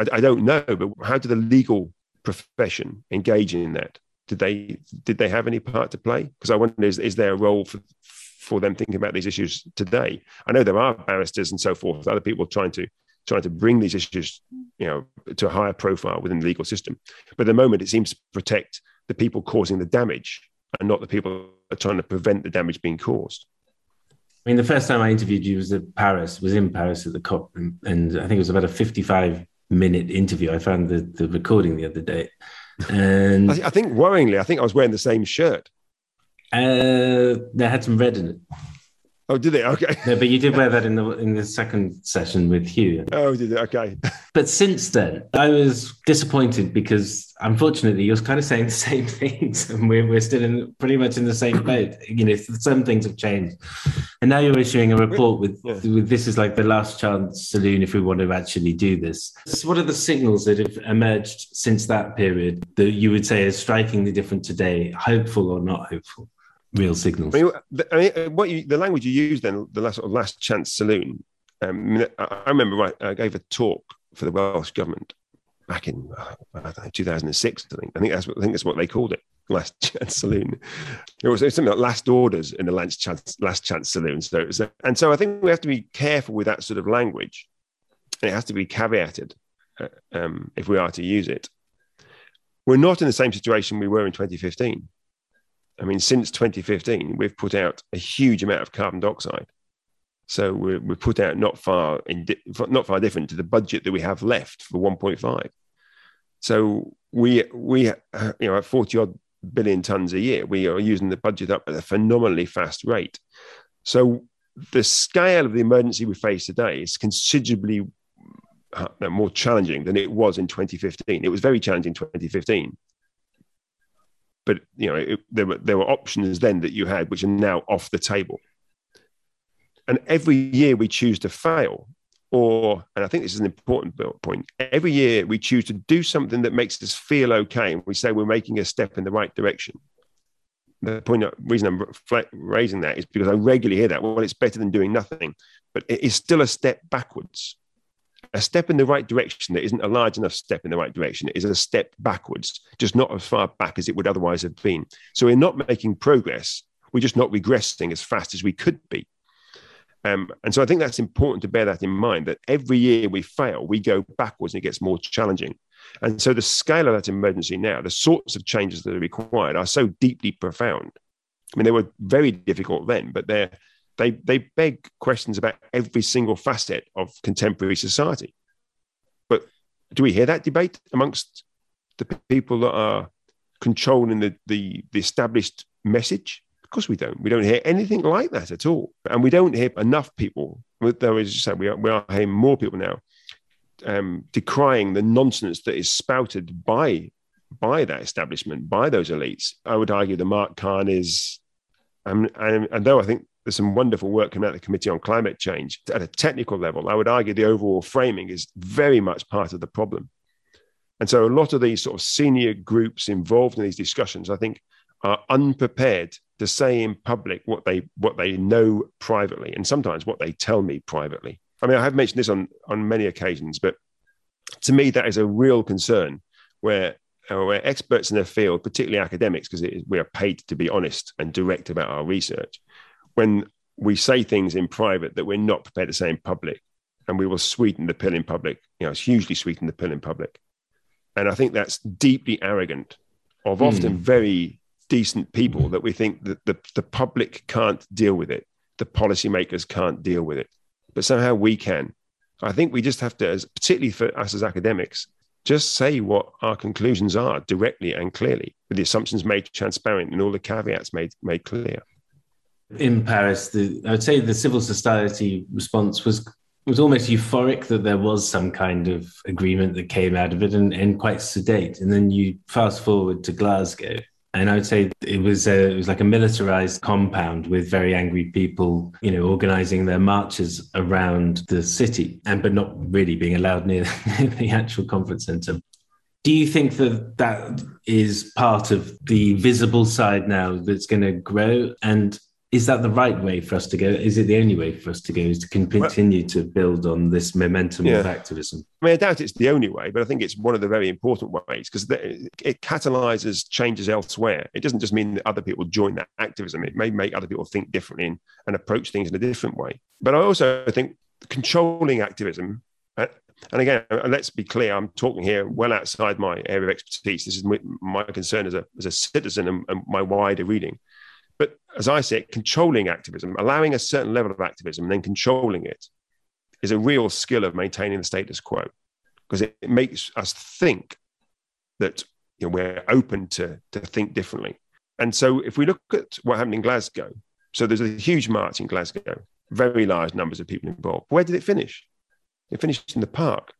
I, I don't know, but how did the legal profession engage in that? Did they did they have any part to play? Because I wonder, is, is there a role for, for them thinking about these issues today? I know there are barristers and so forth, other people trying to trying to bring these issues, you know, to a higher profile within the legal system. But at the moment, it seems to protect the people causing the damage. and not the people that are trying to prevent the damage being caused. I mean, the first time I interviewed you was at Paris, was in Paris at the COP, and, and I think it was about a fifty-five minute interview. I found the, the recording the other day. And I, th- I think worryingly, I think I was wearing the same shirt. Uh, they had some red in it. Oh, did they? Okay. No, but you did wear that in the in the second session with Hugh. Oh, did they? Okay. But since then, I was disappointed because, unfortunately, you're kind of saying the same things, and we're we're still in pretty much in the same boat. You know, some things have changed, and now you're issuing a report with, yeah. with this is like the last chance saloon if we want to actually do this. So what are the signals that have emerged since that period that you would say is strikingly different today, hopeful or not hopeful? Real signals. I mean, the, I mean, what you, the language you used then, the last, sort of last chance saloon. Um, I remember right, I gave a talk for the Welsh government back in I don't know, two thousand six. I think I think that's what I think that's what they called it, last chance saloon. It was, it was something like last orders in the last chance last chance saloon. So it was, and so I think we have to be careful with that sort of language, and it has to be caveated uh, um, if we are to use it. We're not in the same situation we were in twenty fifteen. I mean, since twenty fifteen, we've put out a huge amount of carbon dioxide. So we're, we're put out not far in, not far different to the budget that we have left for one point five. So we we you know at forty odd billion tons a year, we are using the budget up at a phenomenally fast rate. So the scale of the emergency we face today is considerably more challenging than it was in twenty fifteen. It was very challenging in twenty fifteen. But you know, it, there were there were options then that you had, which are now off the table. And every year we choose to fail, or and I think this is an important point. Every year we choose to do something that makes us feel okay, and we say we're making a step in the right direction. The point, reason I'm raising that is because I regularly hear that. Well, it's better than doing nothing, but it is still a step backwards. A step in the right direction that isn't a large enough step in the right direction is a step backwards, just not as far back as it would otherwise have been. So we're not making progress. We're just not regressing as fast as we could be. Um, and so I think that's important to bear that in mind, that every year we fail, we go backwards and it gets more challenging. And so the scale of that emergency now, the sorts of changes that are required are so deeply profound. I mean, they were very difficult then, but they're They they beg questions about every single facet of contemporary society. But do we hear that debate amongst the people that are controlling the, the, the established message? Of course we don't. We don't hear anything like that at all. And we don't hear enough people, though as you said, we are, we are hearing more people now um, decrying the nonsense that is spouted by, by that establishment, by those elites. I would argue that Mark Carn is, um, and, and though I think there's some wonderful work coming out of the Committee on Climate Change. At a technical level, I would argue the overall framing is very much part of the problem. And so a lot of these sort of senior groups involved in these discussions, I think, are unprepared to say in public what they what they know privately, and sometimes what they tell me privately. I mean, I have mentioned this on, on many occasions, but to me, that is a real concern where, uh, where experts in their field, particularly academics, because we are paid to be honest and direct about our research, when we say things in private that we're not prepared to say in public, and we will sweeten the pill in public, you know, it's hugely sweeten the pill in public. And I think that's deeply arrogant of often mm. very decent people that we think that the, the public can't deal with it. The policymakers can't deal with it, but somehow we can. I think we just have to, as, particularly for us as academics, just say what our conclusions are directly and clearly, with the assumptions made transparent and all the caveats made, made clear. In Paris, the, I would say the civil society response was was almost euphoric that there was some kind of agreement that came out of it, and, and quite sedate. And then you fast forward to Glasgow, and I would say it was a, it was like a militarized compound with very angry people, you know, organizing their marches around the city, and but not really being allowed near the actual conference centre. Do you think that that is part of the visible side now that's going to grow? And is that the right way for us to go? Is it the only way for us to go, is to continue well, to build on this momentum yeah. of activism? I mean, I doubt it's the only way, but I think it's one of the very important ways, because it catalyzes changes elsewhere. It doesn't just mean that other people join that activism. It may make other people think differently and, and approach things in a different way. But I also think controlling activism, And again, let's be clear, I'm talking here well outside my area of expertise. This is my concern as a, as a citizen and, and my wider reading. But as I say, controlling activism, allowing a certain level of activism and then controlling it is a real skill of maintaining the status quo, because it, it makes us think that, you know, we're open to, to think differently. And so if we look at what happened in Glasgow, so there's a huge march in Glasgow, very large numbers of people involved. Where did it finish? It finished in the park,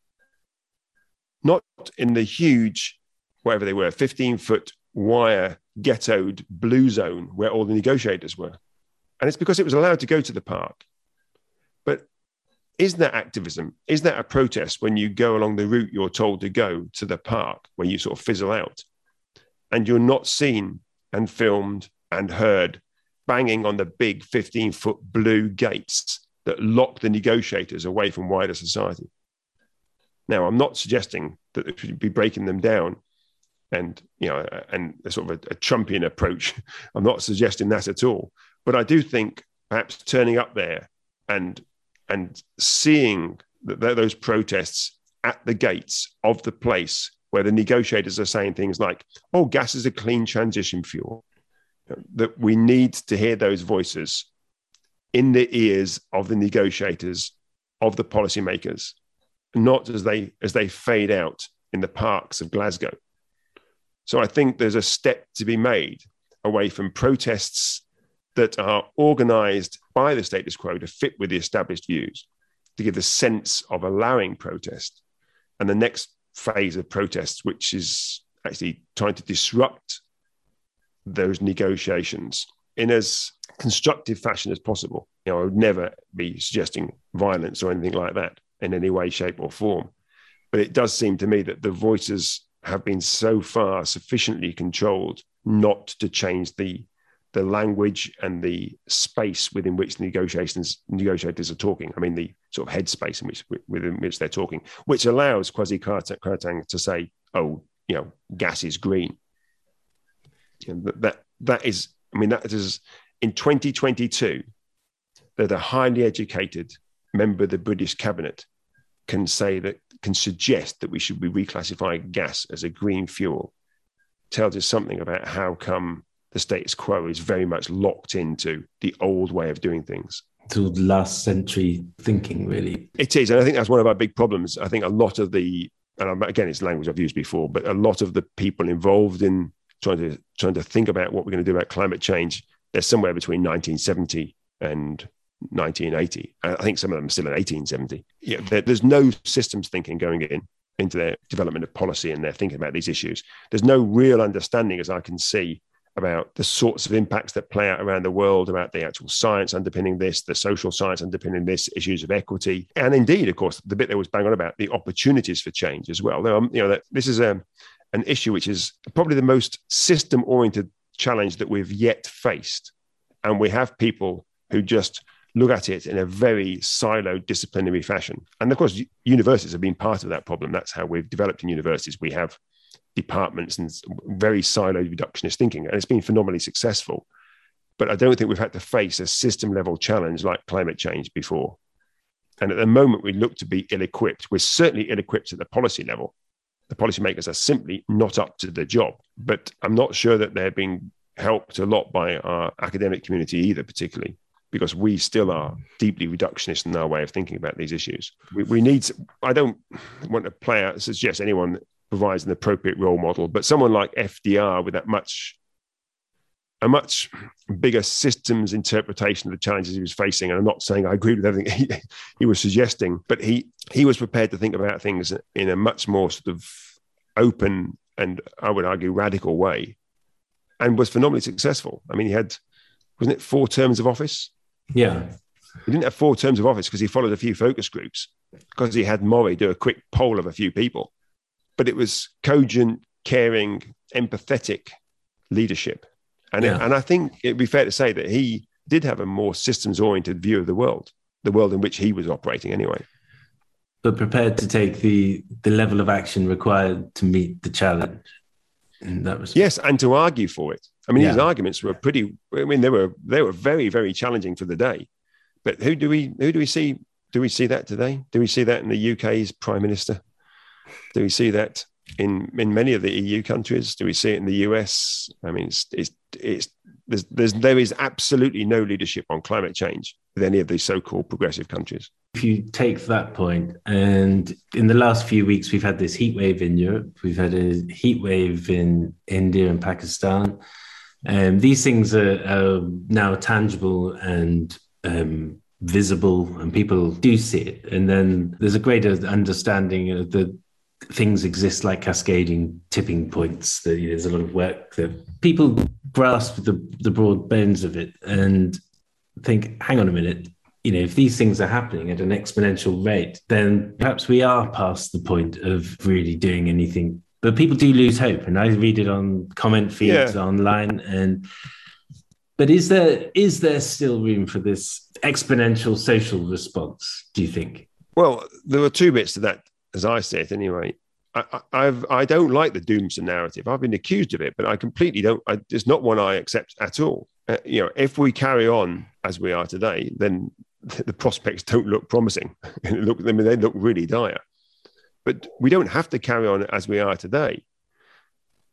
not in the huge, whatever they were, fifteen-foot wire ghettoed blue zone where all the negotiators were. And it's because it was allowed to go to the park. But isn't that activism? Is that a protest when you go along the route you're told to go to the park, where you sort of fizzle out and you're not seen and filmed and heard banging on the big fifteen-foot blue gates that lock the negotiators away from wider society? Now, I'm not suggesting that they should be breaking them down and, you know, and a sort of a, a Trumpian approach. I'm not suggesting that at all. But I do think perhaps turning up there and and seeing that those protests at the gates of the place where the negotiators are saying things like, oh, gas is a clean transition fuel, that we need to hear those voices in the ears of the negotiators, of the policymakers, not as they as they fade out in the parks of Glasgow. So I think there's a step to be made away from protests that are organised by the status quo to fit with the established views, to give the sense of allowing protest, and the next phase of protests, which is actually trying to disrupt those negotiations in as constructive fashion as possible. You know, I would never be suggesting violence or anything like that in any way, shape, or form. But it does seem to me that the voices have been so far sufficiently controlled not to change the the language and the space within which negotiations negotiators are talking. I mean, the sort of headspace in which within which they're talking, which allows Kwasi Kwarteng to say, "Oh, you know, gas is green." And that that is, I mean, that is. In twenty twenty-two, that a highly educated member of the British cabinet can say that, can suggest that we should be reclassifying gas as a green fuel, tells us something about how come the status quo is very much locked into the old way of doing things. To last century thinking, really. It is. And I think that's one of our big problems. I think a lot of the, and again, it's language I've used before, but a lot of the people involved in trying to, trying to think about what we're going to do about climate change, they're somewhere between nineteen seventy and nineteen eighty. I think some of them are still in eighteen seventy. Yeah, there, there's no systems thinking going in into their development of policy and their thinking about these issues. There's no real understanding, as I can see, about the sorts of impacts that play out around the world, about the actual science underpinning this, the social science underpinning this, issues of equity. And indeed, of course, the bit that was bang on about, the opportunities for change as well. Now, you know, that this is a, an issue which is probably the most system-oriented challenge that we've yet faced, and we have people who just look at it in a very siloed, disciplinary fashion. And of course, universities have been part of that problem. That's how we've developed in universities. We have departments and very siloed reductionist thinking, and it's been phenomenally successful. But I don't think we've had to face a system level challenge like climate change before. And at the moment, we look to be ill-equipped. We're certainly ill-equipped at the policy level. The policymakers are simply not up to the job. But I'm not sure that they're being helped a lot by our academic community either, particularly, because we still are deeply reductionist in our way of thinking about these issues. We, we need to, I don't want to play out, suggest anyone provides an appropriate role model, but someone like F D R with that much, a much bigger systems interpretation of the challenges he was facing. And I'm not saying I agree with everything he, he was suggesting, but he, he was prepared to think about things in a much more sort of open and, I would argue, radical way, and was phenomenally successful. I mean, he had, wasn't it four terms of office? Yeah. He didn't have four terms of office because he followed a few focus groups, because he had Mori do a quick poll of a few people. But it was cogent, caring, empathetic leadership. And, yeah. it, and I think it'd be fair to say that he did have a more systems-oriented view of the world, the world in which he was operating anyway. But prepared to take the, the level of action required to meet the challenge. And that was yes, and to argue for it. I mean, yeah. His arguments were pretty, I mean, they were they were very, very challenging for the day. But who do we who do we see Do we see that today? Do we see that in the U K's Prime Minister? Do we see that in in many of the E U countries? Do we see it in the U S? I mean, it's it's, it's there's, there's there is absolutely no leadership on climate change with any of these so-called progressive countries. If you take that point, and in the last few weeks we've had this heat wave in Europe, we've had a heat wave in India and Pakistan, and um, these things are, are now tangible and um, visible, and people do see it. And then there's a greater understanding of the things exist like cascading tipping points, that you know, there's a lot of work that people grasp the, the broad bones of it and think, hang on a minute, you know, if these things are happening at an exponential rate, then perhaps we are past the point of really doing anything. But people do lose hope. And I read it on comment feeds yeah. online. And but is there is there still room for this exponential social response, do you think? Well, there were two bits to that, as I see it anyway. I, I've, I don't like the doomsday narrative. I've been accused of it, but I completely don't. I, it's not one I accept at all. Uh, you know, if we carry on as we are today, then the, the prospects don't look promising. look, I mean, they look really dire. But we don't have to carry on as we are today.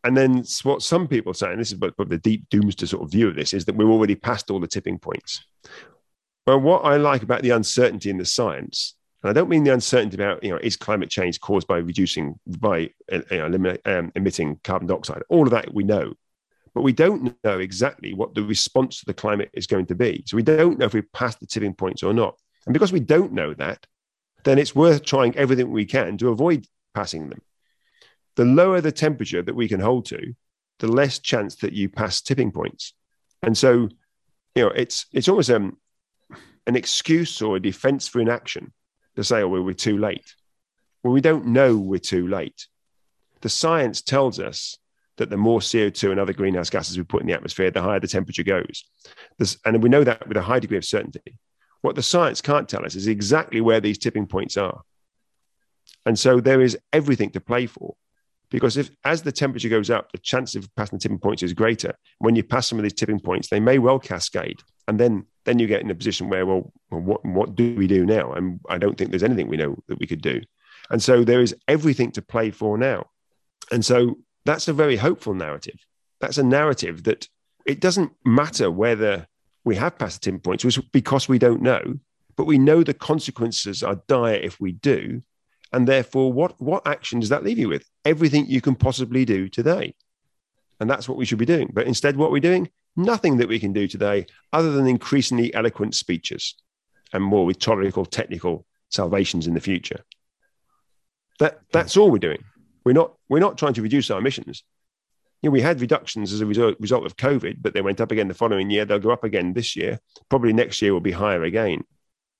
And then what some people say, and this is what the deep doomsday sort of view of this, is that we're already past all the tipping points. Well, what I like about the uncertainty in the science, and I don't mean the uncertainty about, you know, is climate change caused by reducing, by you know, eliminate, um, emitting carbon dioxide? All of that we know, but we don't know exactly what the response to the climate is going to be. So we don't know if we're past the tipping points or not. And because we don't know that, then it's worth trying everything we can to avoid passing them. The lower the temperature that we can hold to, the less chance that you pass tipping points. And so, you know, it's it's almost um, an excuse or a defense for inaction to say, oh, well, we're too late. Well, we don't know we're too late. The science tells us that the more C O two and other greenhouse gases we put in the atmosphere, the higher the temperature goes. This, and we know that with a high degree of certainty. What the science can't tell us is exactly where these tipping points are. And so there is everything to play for. Because if, as the temperature goes up, the chance of passing the tipping points is greater. When you pass some of these tipping points, they may well cascade. And then, then you get in a position where, well, what, what do we do now? And I don't think there's anything we know that we could do. And so there is everything to play for now. And so that's a very hopeful narrative. That's a narrative that it doesn't matter whether we have passed the tipping points, which is because we don't know, but we know the consequences are dire if we do. And therefore, what, what action does that leave you with? Everything you can possibly do today. And that's what we should be doing. But instead, what we're doing? Nothing that we can do today other than increasingly eloquent speeches and more rhetorical, technical salvations in the future. That, that's all we're doing. We're not, we're not trying to reduce our emissions. You know, we had reductions as a result, result of COVID, but they went up again the following year. They'll go up again this year. Probably next year will be higher again.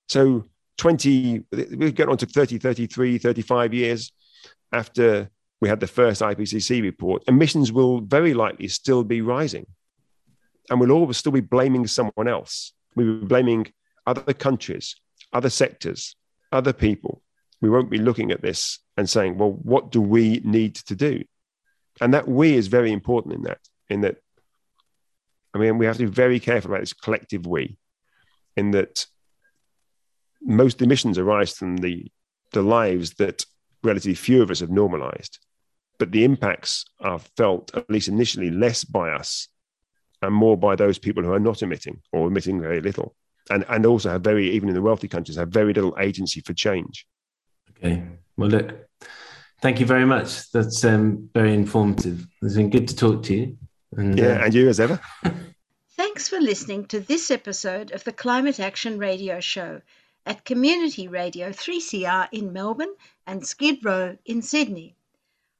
So twenty, we'll get on to thirty, thirty-three, thirty-five years after we had the first I P C C report, emissions will very likely still be rising. And we'll all still be blaming someone else. We will be blaming other countries, other sectors, other people. We won't be looking at this and saying, well, what do we need to do? And that we is very important in that, in that, I mean, we have to be very careful about this collective we, in that most emissions arise from the, the lives that relatively few of us have normalized. But the impacts are felt, at least initially, less by us and more by those people who are not emitting or emitting very little. And, and also have very, even in the wealthy countries, have very little agency for change. Okay. Well, look, thank you very much. That's um, very informative. It's been good to talk to you. And, yeah, uh... and you as ever. Thanks for listening to this episode of the Climate Action Radio Show at Community Radio three C R in Melbourne and Skid Row in Sydney.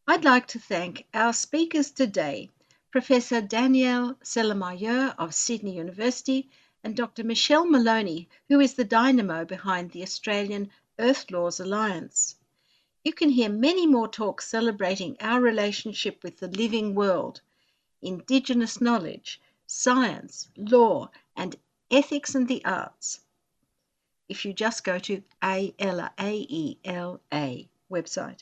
I'd like to thank our speakers today, Professor Danielle Celermajer of Sydney University and Doctor Michelle Maloney, who is the dynamo behind the Australian Earth Laws Alliance. You can hear many more talks celebrating our relationship with the living world, Indigenous knowledge, science, law, and ethics and the arts, if you just go to A E L A website.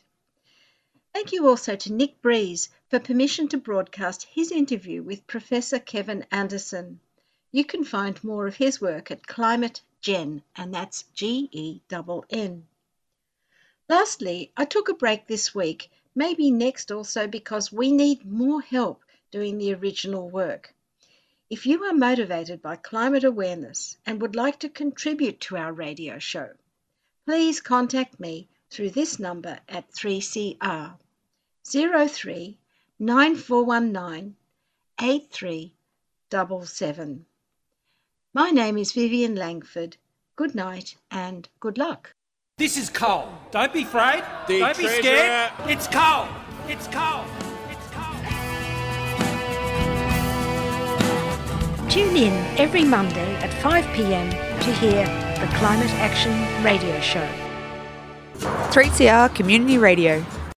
Thank you also to Nick Breeze for permission to broadcast his interview with Professor Kevin Anderson. You can find more of his work at climate Gen, and that's G E N N. Lastly, I took a break this week, maybe next also, because we need more help doing the original work. If you are motivated by climate awareness and would like to contribute to our radio show, please contact me through this number at three C R zero three nine four one nine eight three seven seven. My name is Vivian Langford. Good night and good luck. This is coal. Don't be afraid. The Don't treasurer. be scared. It's coal. It's coal. It's coal. Tune in every Monday at five p m to hear the Climate Action Radio Show. three C R Community Radio.